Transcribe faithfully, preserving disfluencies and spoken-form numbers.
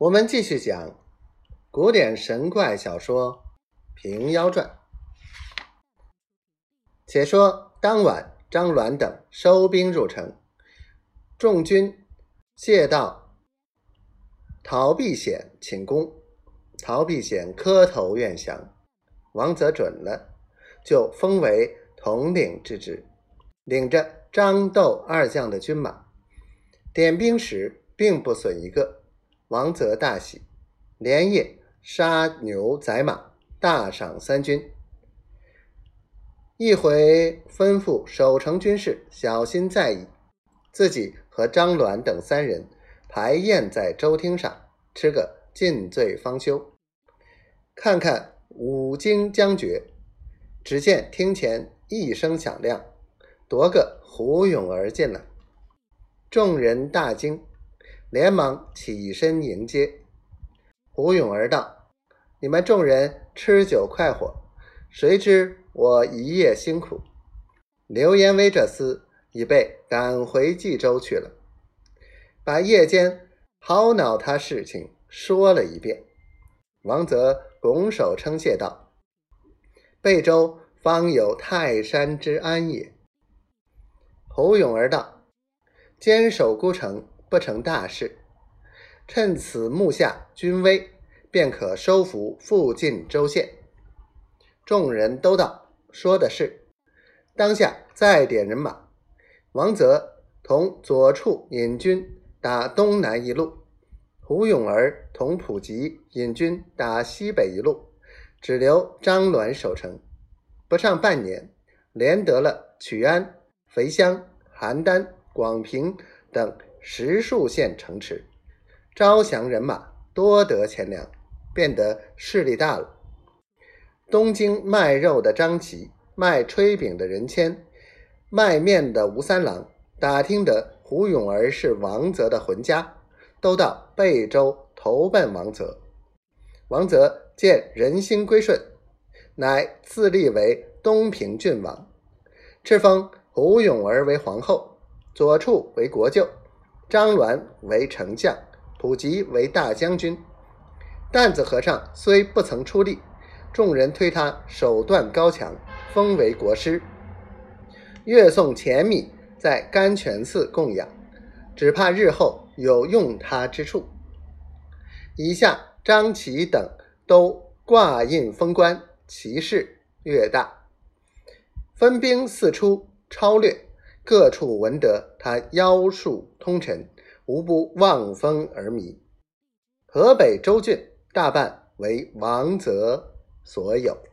我们继续讲古典神怪小说《平妖传》。且说当晚，张鸾等收兵入城，众军借道陶避险请功。陶避险磕头愿降，王则准了，就封为统领之职，领着张窦二将的军马。点兵时并不损一个，王则大喜，连夜杀牛宰马，大赏三军。一回吩咐守城军士小心在意，自己和张鸾等三人排宴在周厅上，吃个尽醉方休，看看五经将绝。只见厅前一声响亮，夺个胡勇而进来，众人大惊，连忙起身迎接。胡勇儿道：“你们众人吃酒快活，谁知我一夜辛苦，刘延威这厮已被赶回冀州去了。”把夜间好恼他事情说了一遍。王则拱手称谢道：“贝州方有泰山之安也。”胡勇儿道：“坚守孤城不成大事，趁此目下军威，便可收服附近州县。”众人都道：“说的是。”当下再点人马，王则同左处引军打东南一路，胡勇儿同普吉引军打西北一路，只留张鸾守城。不上半年，连得了曲安、肥乡、邯郸、广平等十数县城池，招降人马多得钱粮，变得势力大了。东京卖肉的张琪，卖炊饼的任谦，卖面的吴三郎，打听的胡勇儿是王则的魂家，都到贝州投奔王则。王则见人心归顺，乃自立为东平郡王，敕封胡勇儿为皇后，左处为国舅，张鸾为丞相，普吉为大将军。担子和尚虽不曾出力，众人推他手段高强，封为国师。月送钱米在甘泉寺供养，只怕日后有用他之处。以下张琪等都挂印封官，其势越大。分兵四出抄掠，各处闻得他妖术通神，无不望风而迷。河北州郡大半为王则所有。